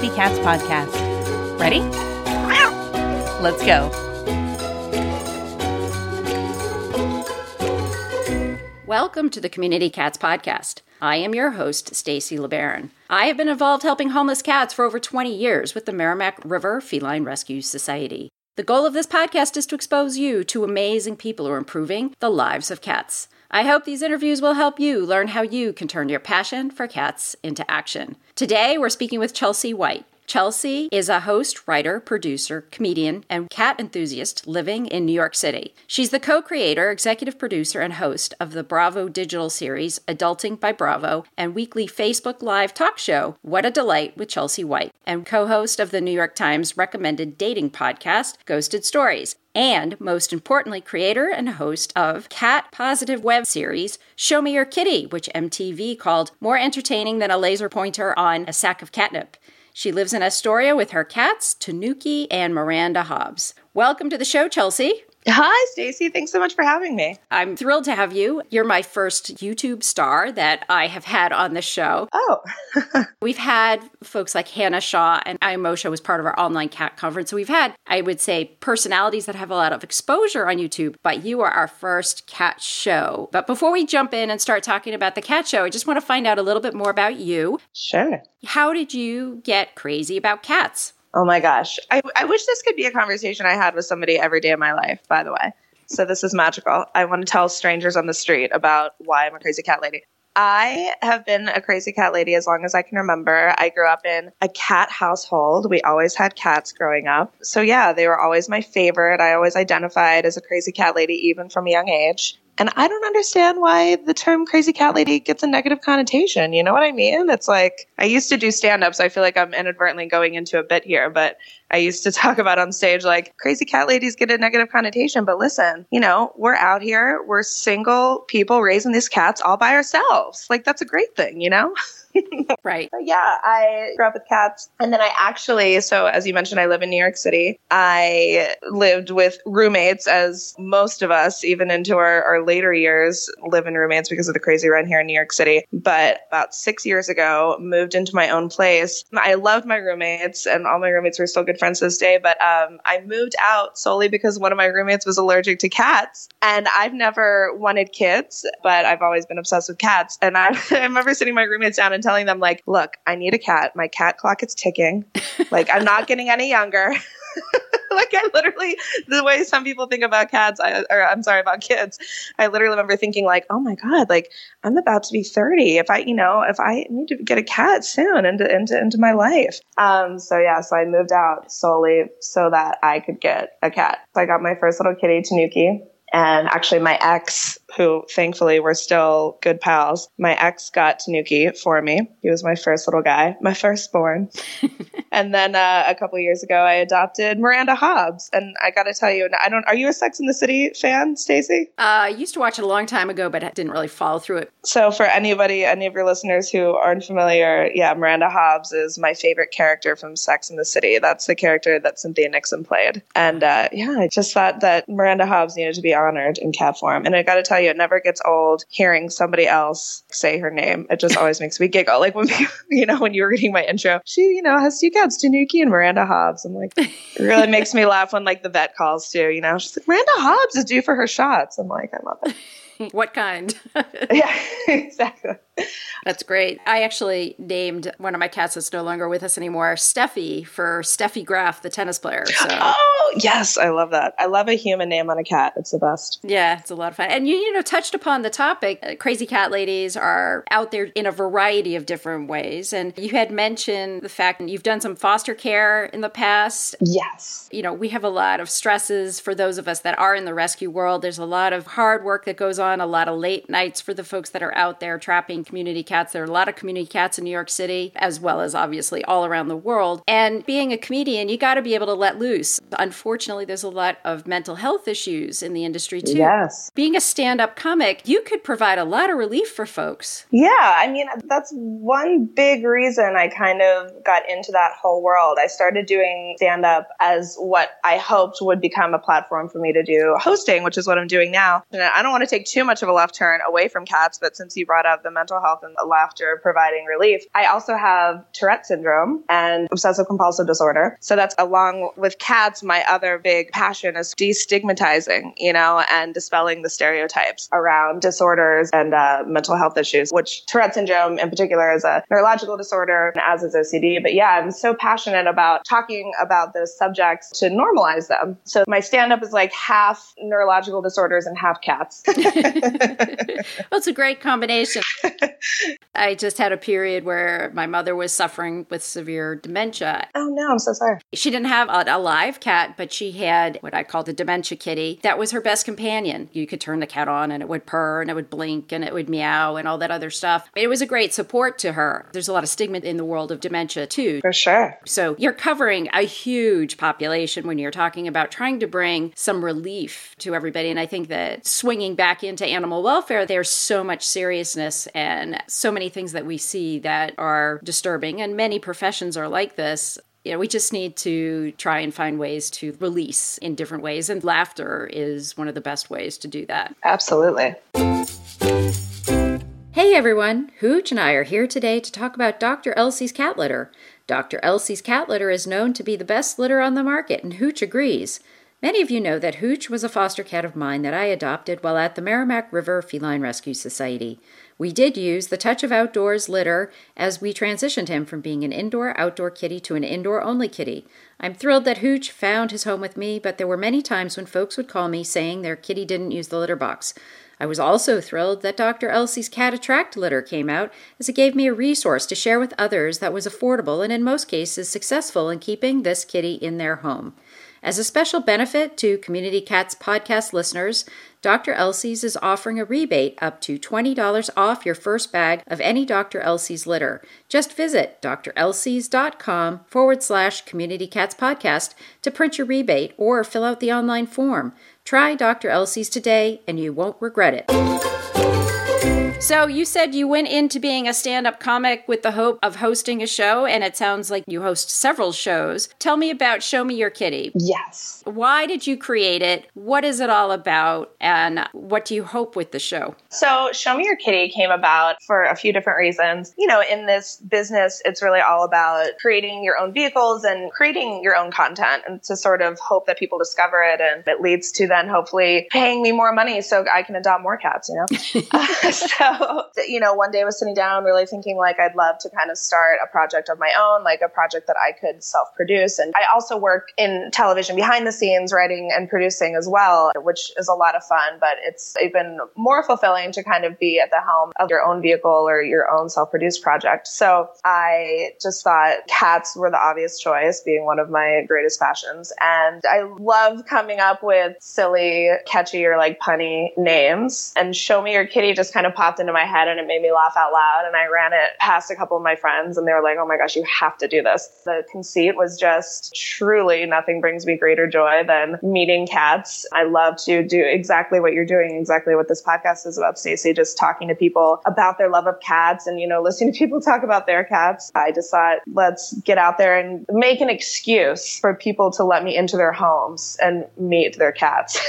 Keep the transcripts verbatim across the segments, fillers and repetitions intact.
Kitty Cats podcast. Ready? Let's go. Welcome to the Community Cats podcast. I am your host, Stacy LeBaron. I have been involved helping homeless cats for over twenty years with the Merrimack River Feline Rescue Society. The goal of this podcast is to expose you to amazing people who are improving the lives of cats. I hope these interviews will help you learn how you can turn your passion for cats into action. Today, we're speaking with Chelsea White. Chelsea is a host, writer, producer, comedian, and cat enthusiast living in New York City. She's the co-creator, executive producer, and host of the Bravo digital series Adulting by Bravo and weekly Facebook Live talk show What a Delight with Chelsea White, and co-host of the New York Times recommended dating podcast Ghosted Stories, and most importantly, creator and host of Cat Positive web series Show Me Your Kitty, which M T V called more entertaining than a laser pointer on a sack of catnip. She lives in Astoria with her cats, Tanuki and Miranda Hobbs. Welcome to the show, Chelsea. Hi, Stacy. Thanks so much for having me. I'm thrilled to have you. You're my first YouTube star that I have had on the show. Oh. We've had folks like Hannah Shaw, and Iamosha was part of our online cat conference. So we've had, I would say, personalities that have a lot of exposure on YouTube, but you are our first cat show. But before we jump in and start talking about the cat show, I just want to find out a little bit more about you. Sure. How did you get crazy about cats? Oh my gosh. I, I wish this could be a conversation I had with somebody every day of my life, by the way. So this is magical. I want to tell strangers on the street about why I'm a crazy cat lady. I have been a crazy cat lady as long as I can remember. I grew up in a cat household. We always had cats growing up. So yeah, they were always my favorite. I always identified as a crazy cat lady, even from a young age. And I don't understand why the term crazy cat lady gets a negative connotation. You know what I mean? It's like, I used to do stand-ups. I feel like I'm inadvertently going into a bit here, but I used to talk about on stage, like, crazy cat ladies get a negative connotation. But listen, you know, we're out here, we're single people raising these cats all by ourselves. Like, that's a great thing, you know? Right. But yeah, I grew up with cats. And then I actually, so as you mentioned, I live in New York City. I lived with roommates, as most of us, even into our, our later years, live in roommates because of the crazy run here in New York City. But about six years ago, moved into my own place. I loved my roommates, and all my roommates were still good friends to this day. But um, I moved out solely because one of my roommates was allergic to cats. And I've never wanted kids, but I've always been obsessed with cats. And I, I remember sitting my roommates down and telling them, like, look, I need a cat. My cat clock is ticking. Like, I'm not getting any younger. Like, I literally, the way some people think about cats, I, or I'm sorry, about kids, I literally remember thinking, like, oh my God, like, I'm about to be thirty. If I, you know, if I need to get a cat soon into, into, into my life. Um, so yeah, so I moved out solely so that I could get a cat. So I got my first little kitty, Tanuki. And actually my ex, who thankfully we're still good pals, my ex got Tanuki for me. He was my first little guy, my firstborn. And then uh, a couple years ago, I adopted Miranda Hobbs. And I got to tell you, I don't. Are you a Sex and the City fan, Stacey? Uh, I used to watch it a long time ago, but I didn't really follow through it. So for anybody, any of your listeners who aren't familiar, yeah, Miranda Hobbs is my favorite character from Sex and the City. That's the character that Cynthia Nixon played. And uh, yeah, I just thought that Miranda Hobbs needed to be honored in cat form. And I got to tell you, it never gets old hearing somebody else say her name. It just always makes me giggle. Like when we, you know, when you were reading my intro, she, you know, has two cats, Tanuki and Miranda Hobbs. I'm like, it really makes me laugh when like the vet calls too, you know, she's like, Miranda Hobbs is due for her shots. I'm like, I love it. What kind? Yeah, exactly. That's great. I actually named one of my cats that's no longer with us anymore, Steffi, for Steffi Graf, the tennis player. So. Oh, yes. I love that. I love a human name on a cat. It's the best. Yeah, it's a lot of fun. And you, you know, touched upon the topic. Crazy cat ladies are out there in a variety of different ways. And you had mentioned the fact that you've done some foster care in the past. Yes. You know, we have a lot of stresses for those of us that are in the rescue world. There's a lot of hard work that goes on. A lot of late nights for the folks that are out there trapping community cats. There are a lot of community cats in New York City, as well as obviously all around the world. And being a comedian, you got to be able to let loose. Unfortunately, there's a lot of mental health issues in the industry too. Yes. Being a stand-up comic, you could provide a lot of relief for folks. Yeah. I mean, that's one big reason I kind of got into that whole world. I started doing stand-up as what I hoped would become a platform for me to do hosting, which is what I'm doing now. And I don't want to take too much of a left turn away from cats, but since you brought up the mental health and the laughter providing relief, I also have Tourette syndrome and obsessive compulsive disorder. So that's, along with cats, my other big passion is destigmatizing, you know, and dispelling the stereotypes around disorders and uh, mental health issues, which Tourette syndrome in particular is a neurological disorder, as is O C D. But yeah, I'm so passionate about talking about those subjects to normalize them. So my stand-up is like half neurological disorders and half cats. Well, it's a great combination. I just had a period where my mother was suffering with severe dementia. Oh no, I'm so sorry. She didn't have a, a live cat, but she had what I call the dementia kitty. That was her best companion. You could turn the cat on and it would purr and it would blink and it would meow and all that other stuff. It was a great support to her. There's a lot of stigma in the world of dementia too. For sure. So you're covering a huge population when you're talking about trying to bring some relief to everybody. And I think that swinging back into animal welfare, there's so much seriousness and so many things that we see that are disturbing. And many professions are like this. You know, we just need to try and find ways to release in different ways. And laughter is one of the best ways to do that. Absolutely. Hey everyone, Hooch and I are here today to talk about Doctor Elsie's cat litter. Doctor Elsie's cat litter is known to be the best litter on the market, and Hooch agrees. Many of you know that Hooch was a foster cat of mine that I adopted while at the Merrimack River Feline Rescue Society. We did use the Touch of Outdoors litter as we transitioned him from being an indoor-outdoor kitty to an indoor-only kitty. I'm thrilled that Hooch found his home with me, but there were many times when folks would call me saying their kitty didn't use the litter box. I was also thrilled that Doctor Elsie's Cat Attract litter came out, as it gave me a resource to share with others that was affordable and in most cases successful in keeping this kitty in their home. As a special benefit to Community Cats podcast listeners, Doctor Elsie's is offering a rebate up to twenty dollars off your first bag of any Doctor Elsie's litter. Just visit drelsies.com forward slash Community Cats podcast to print your rebate or fill out the online form. Try Doctor Elsie's today and you won't regret it. So you said you went into being a stand-up comic with the hope of hosting a show, and it sounds like you host several shows. Tell me about Show Me Your Kitty. Yes. Why did you create it? What is it all about? And what do you hope with the show? So Show Me Your Kitty came about for a few different reasons. You know, in this business, it's really all about creating your own vehicles and creating your own content, and to sort of hope that people discover it, and it leads to then hopefully paying me more money so I can adopt more cats, you know? uh, so you know, one day I was sitting down really thinking like I'd love to kind of start a project of my own, like a project that I could self-produce. And I also work in television behind the scenes, writing and producing as well, which is a lot of fun, but it's even more fulfilling to kind of be at the helm of your own vehicle or your own self-produced project. So I just thought cats were the obvious choice, being one of my greatest passions. And I love coming up with silly, catchy or like punny names. And Show Me Your Kitty just kind of popped into my head, and it made me laugh out loud. And I ran it past a couple of my friends, and they were like, oh my gosh, you have to do this. The conceit was just, truly nothing brings me greater joy than meeting cats. I love to do exactly what you're doing, exactly what this podcast is about, Stacy, just talking to people about their love of cats and, you know, listening to people talk about their cats. I just thought, let's get out there and make an excuse for people to let me into their homes and meet their cats.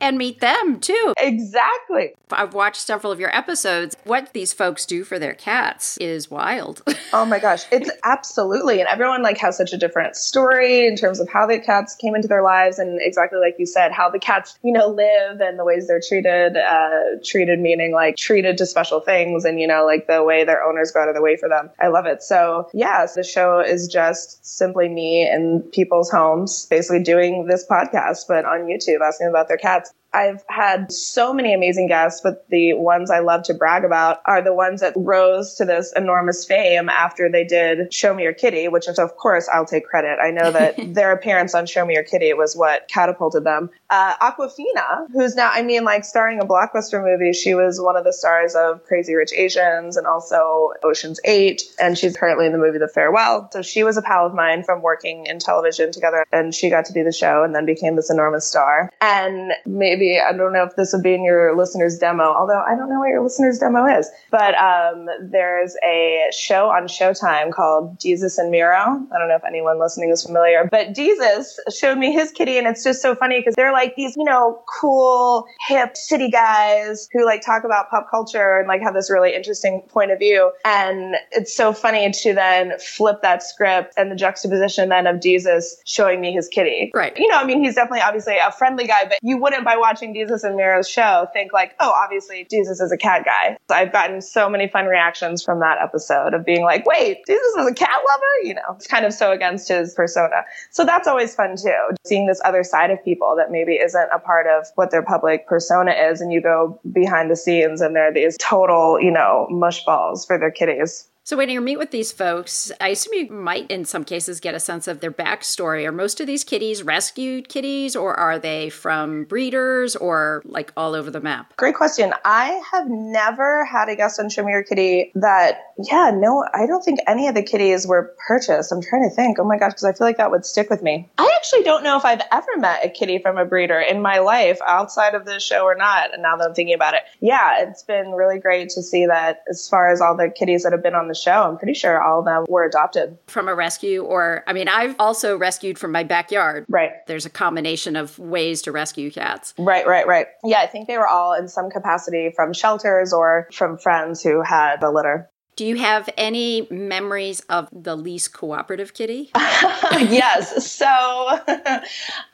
And meet them too. Exactly. I've watched several of your episodes. What these folks do for their cats is wild. Oh my gosh. It's absolutely. And everyone like has such a different story in terms of how the cats came into their lives. And exactly like you said, how the cats, you know, live and the ways they're treated, uh, treated meaning like treated to special things and, you know, like the way their owners go out of the way for them. I love it. So yeah, the show is just simply me in people's homes, basically doing this podcast, but on YouTube, asking about their cats. I've had so many amazing guests, but the ones I love to brag about are the ones that rose to this enormous fame after they did Show Me Your Kitty, which is, of course, I'll take credit. I know that their appearance on Show Me Your Kitty was what catapulted them. Uh, Awkwafina, who's now, I mean, like starring a blockbuster movie. She was one of the stars of Crazy Rich Asians and also Ocean's eight. And she's currently in the movie The Farewell. So she was a pal of mine from working in television together. And she got to do the show and then became this enormous star. And maybe maybe, I don't know if this would be in your listener's demo, although I don't know what your listener's demo is, but um, there's a show on Showtime called Desus and Mero. I don't know if anyone listening is familiar, but Desus showed me his kitty, and it's just so funny because they're like these, you know, cool, hip, city guys who like talk about pop culture and like have this really interesting point of view. And it's so funny to then flip that script and the juxtaposition then of Desus showing me his kitty. Right. You know, I mean, he's definitely obviously a friendly guy, but you wouldn't, by watching Desus and Mero's show, think like, oh, obviously Desus is a cat guy. So I've gotten so many fun reactions from that episode of being like, wait, Desus is a cat lover? You know, it's kind of so against his persona. So that's always fun too, seeing this other side of people that maybe isn't a part of what their public persona is. And you go behind the scenes and they're these total, you know, mush balls for their kitties. So when you meet with these folks, I assume you might, in some cases, get a sense of their backstory. Are most of these kitties rescued kitties, or are they from breeders, or like all over the map? Great question. I have never had a guest on Show Me Your Kitty that, yeah, no, I don't think any of the kitties were purchased. I'm trying to think. Oh my gosh, because I feel like that would stick with me. I actually don't know if I've ever met a kitty from a breeder in my life, outside of this show or not. And now that I'm thinking about it, yeah, it's been really great to see that as far as all the kitties that have been on the show, I'm pretty sure all of them were adopted from a rescue. Or, I mean, I've also rescued from my backyard. Right. There's a combination of ways to rescue cats. Right, right, right. Yeah, I think they were all in some capacity from shelters or from friends who had a litter. Do you have any memories of the least cooperative kitty? Yes. So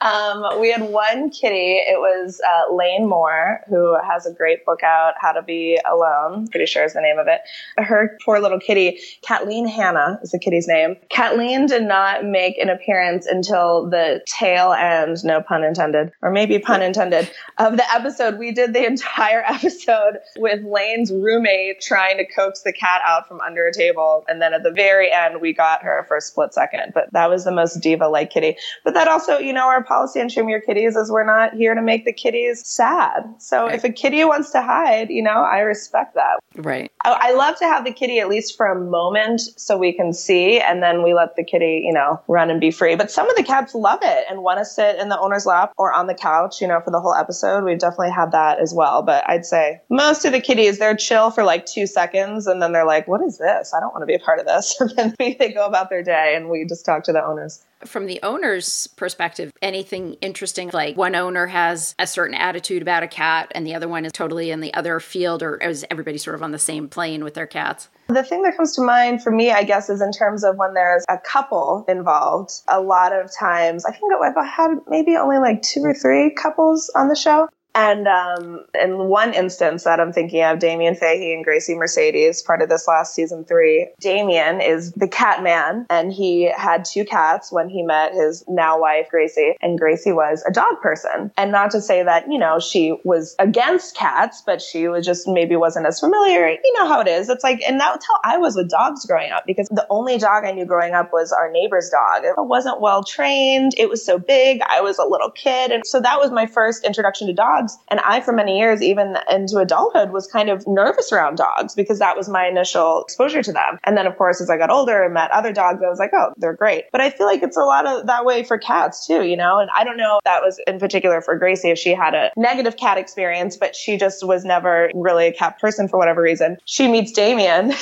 um, we had one kitty. It was uh, Lane Moore, who has a great book out, How to Be Alone. Pretty sure is the name of it. Her poor little kitty, Kathleen Hannah is the kitty's name. Kathleen did not make an appearance until the tail end, no pun intended, or maybe pun intended, of the episode. We did the entire episode with Lane's roommate trying to coax the cat out from under a table, and then at the very end we got her for a split second. But that was the most diva-like kitty. But that also, you know, our policy on Show Me Your Kitties is we're not here to make the kitties sad. So right. If a kitty wants to hide, you know, I respect that. Right. I, I love to have the kitty at least for a moment so we can see, and then we let the kitty, you know, run and be free. But some of the cats love it and want to sit in the owner's lap or on the couch, you know, for the whole episode. We've definitely had that as well. But I'd say most of the kitties, they're chill for like two seconds and then they're like, what is this? I don't want to be a part of this. And then they go about their day and we just talk to the owners. From the owner's perspective, anything interesting, like one owner has a certain attitude about a cat and the other one is totally in the other field, or is everybody sort of on the same plane with their cats? The thing that comes to mind for me, I guess, is in terms of when there's a couple involved. A lot of times, I think I've had maybe only like two or three couples on the show. And um, in one instance that I'm thinking of, Damien Fahey and Gracie Mercedes, part of this last season three, Damien is the cat man, and he had two cats when he met his now wife, Gracie, and Gracie was a dog person. And not to say that, you know, she was against cats, but she was just maybe wasn't as familiar. You know how it is. It's like, and that's how I was with dogs growing up, because the only dog I knew growing up was our neighbor's dog. It wasn't well trained. It was so big. I was a little kid. And so that was my first introduction to dogs. And I, for many years, even into adulthood, was kind of nervous around dogs because that was my initial exposure to them. And then, of course, as I got older and met other dogs, I was like, oh, they're great. But I feel like it's a lot of that way for cats, too, you know? And I don't know if that was in particular for Gracie, if she had a negative cat experience, but she just was never really a cat person for whatever reason. She meets Damien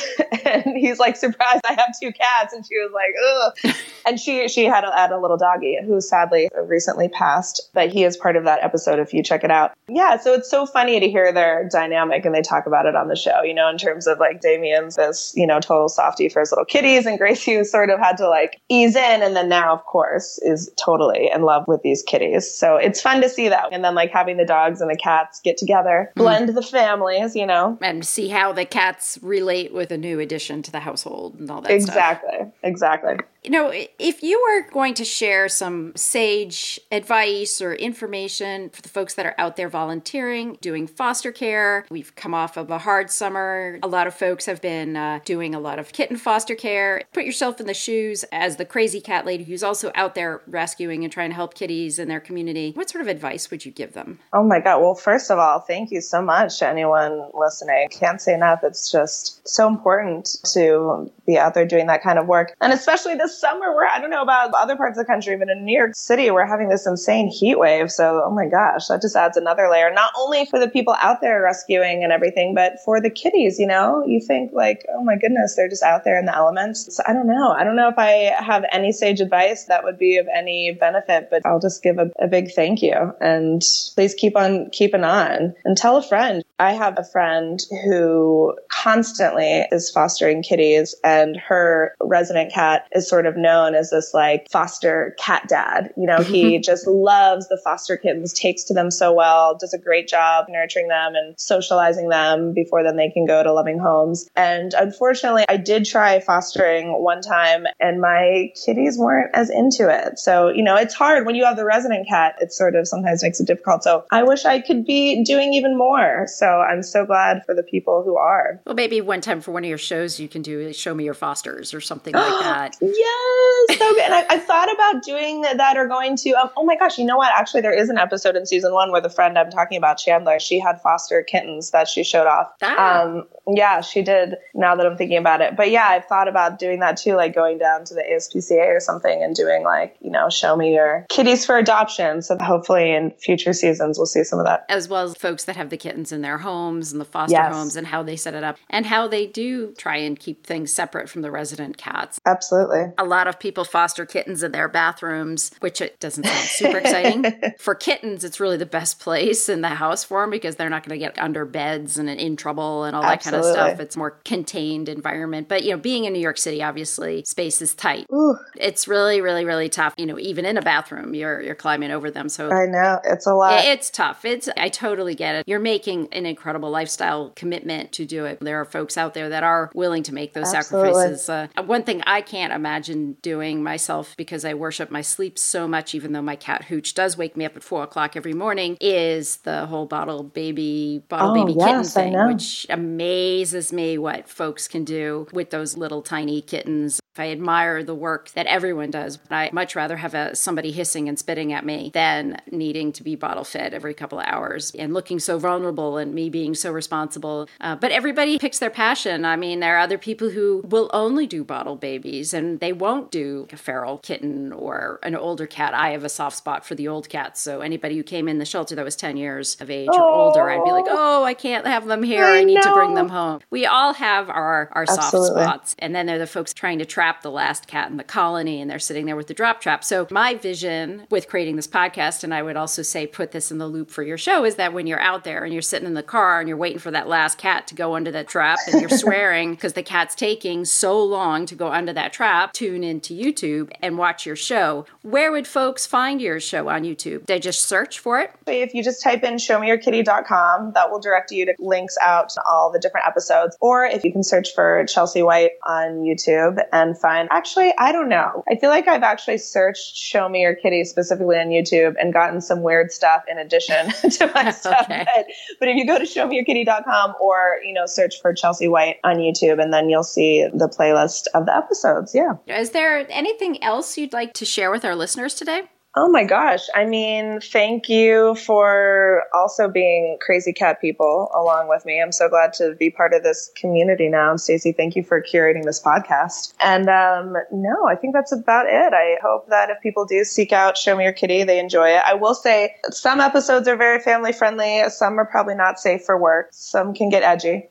and he's like, surprised I have two cats. And she was like, ugh. And she, she had a, had a little doggy who sadly recently passed, but he is part of that episode if you check it out. Yeah, so it's so funny to hear their dynamic, and they talk about it on the show, you know, in terms of like Damien's this, you know, total softie for his little kitties, and Gracie sort of had to like ease in, and then now, of course, is totally in love with these kitties. So it's fun to see that. And then like having the dogs and the cats get together, blend mm. the families, you know. And see how the cats relate with a new addition to the household and all that exactly, stuff. Exactly, exactly. You know, if you were going to share some sage advice or information for the folks that are out there volunteering, doing foster care, we've come off of a hard summer. A lot of folks have been uh, doing a lot of kitten foster care. Put yourself in the shoes as the crazy cat lady who's also out there rescuing and trying to help kitties in their community. What sort of advice would you give them? Oh my God. Well, first of all, thank you so much to anyone listening. Can't say enough. It's just so important to be out there doing that kind of work. And especially this summer. We're, I don't know about other parts of the country, but in New York City, we're having this insane heat wave. So, oh my gosh, that just adds another layer, not only for the people out there rescuing and everything, but for the kitties, you know, you think like, oh my goodness, they're just out there in the elements. So I don't know. I don't know if I have any sage advice that would be of any benefit, but I'll just give a, a big thank you. And please keep on keeping on and tell a friend. I have a friend who constantly is fostering kitties, and her resident cat is sort of known as this like foster cat dad. You know, he just loves the foster kittens, takes to them so well, does a great job nurturing them and socializing them before then they can go to loving homes. And unfortunately, I did try fostering one time and my kitties weren't as into it. So, you know, it's hard when you have the resident cat, it sort of sometimes makes it difficult. So I wish I could be doing even more. So I'm so glad for the people who are. Well, maybe one time for one of your shows, you can do Show Me Your Fosters or something like that. Yes. So good. And I, I thought about doing that or going to, um, oh my gosh, you know what? Actually, there is an episode in season one where the friend I'm talking about, Chandler, she had foster kittens that she showed off. Ah. Um, yeah, she did, now that I'm thinking about it. But yeah, I've thought about doing that too, like going down to the A S P C A or something and doing like, you know, Show Me Your Kitties for Adoption. So hopefully in future seasons, we'll see some of that. As well as folks that have the kittens in their homes and the foster yes. homes and how they set it up and how they do try and keep things separate from the resident cats. Absolutely. A lot of people foster kittens in their bathrooms, which it doesn't sound super exciting. For kittens, it's really the best place in the house for them because they're not going to get under beds and in trouble and all Absolutely. That kind of stuff. It's more contained environment. But, you know, being in New York City, obviously, space is tight. Ooh. It's really, really, really tough. You know, even in a bathroom, you're you're climbing over them. So I know. It's a lot. It's tough. It's I totally get it. You're making an incredible lifestyle commitment to do it. There are folks out there that are willing to make those Absolutely. Sacrifices. Uh, one thing I can't imagine doing myself, because I worship my sleep so much, even though my cat Hooch does wake me up at four o'clock every morning, is the whole bottle baby, bottle oh, baby yes, kitten thing, which amazes me what folks can do with those little tiny kittens. I admire the work that everyone does. I'd much rather have a, somebody hissing and spitting at me than needing to be bottle fed every couple of hours and looking so vulnerable and me being so responsible. Uh, but everybody picks their passion. I mean, there are other people who will only do bottle babies and they won't do a feral kitten or an older cat. I have a soft spot for the old cats. So anybody who came in the shelter that was ten years of age oh. or older, I'd be like, oh, I can't have them here. I, I need know. to bring them home. We all have our, our soft spots. And then there are the folks trying to track the last cat in the colony, and they're sitting there with the drop trap. So my vision with creating this podcast, and I would also say put this in the loop for your show, is that when you're out there and you're sitting in the car and you're waiting for that last cat to go under that trap and you're swearing because the cat's taking so long to go under that trap, tune into YouTube and watch your show. Where would folks find your show on YouTube? They just search for it? If you just type in show me your kitty dot com, that will direct you to links out to all the different episodes. Or if you can search for Chelsea White on YouTube and find. Actually, I don't know. I feel like I've actually searched Show Me Your Kitty specifically on YouTube and gotten some weird stuff in addition to my stuff. Okay. But, but if you go to show me your kitty dot com or, you know, search for Chelsea White on YouTube, and then you'll see the playlist of the episodes. Yeah. Is there anything else you'd like to share with our listeners today? Oh my gosh. I mean, thank you for also being crazy cat people along with me. I'm so glad to be part of this community now. And Stacey, thank you for curating this podcast. And um, no, I think that's about it. I hope that if people do seek out Show Me Your Kitty, they enjoy it. I will say some episodes are very family friendly. Some are probably not safe for work. Some can get edgy.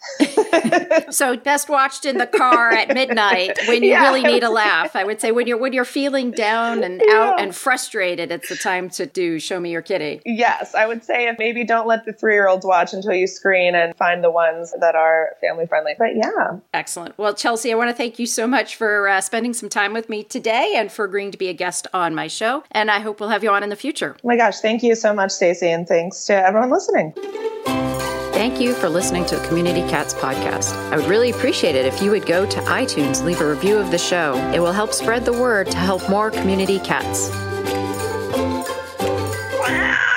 So best watched in the car at midnight when you yeah, really need a laugh. I would say when you're, when you're feeling down and yeah. out and frustrated, it's the time to do Show Me Your Kitty. Yes, I would say maybe don't let the three-year-olds watch until you screen and find the ones that are family-friendly. But yeah. Excellent. Well, Chelsea, I want to thank you so much for uh, spending some time with me today and for agreeing to be a guest on my show. And I hope we'll have you on in the future. Oh my gosh, thank you so much, Stacey, and thanks to everyone listening. Thank you for listening to Community Cats Podcast. I would really appreciate it if you would go to iTunes and leave a review of the show. It will help spread the word to help more community cats. Wow!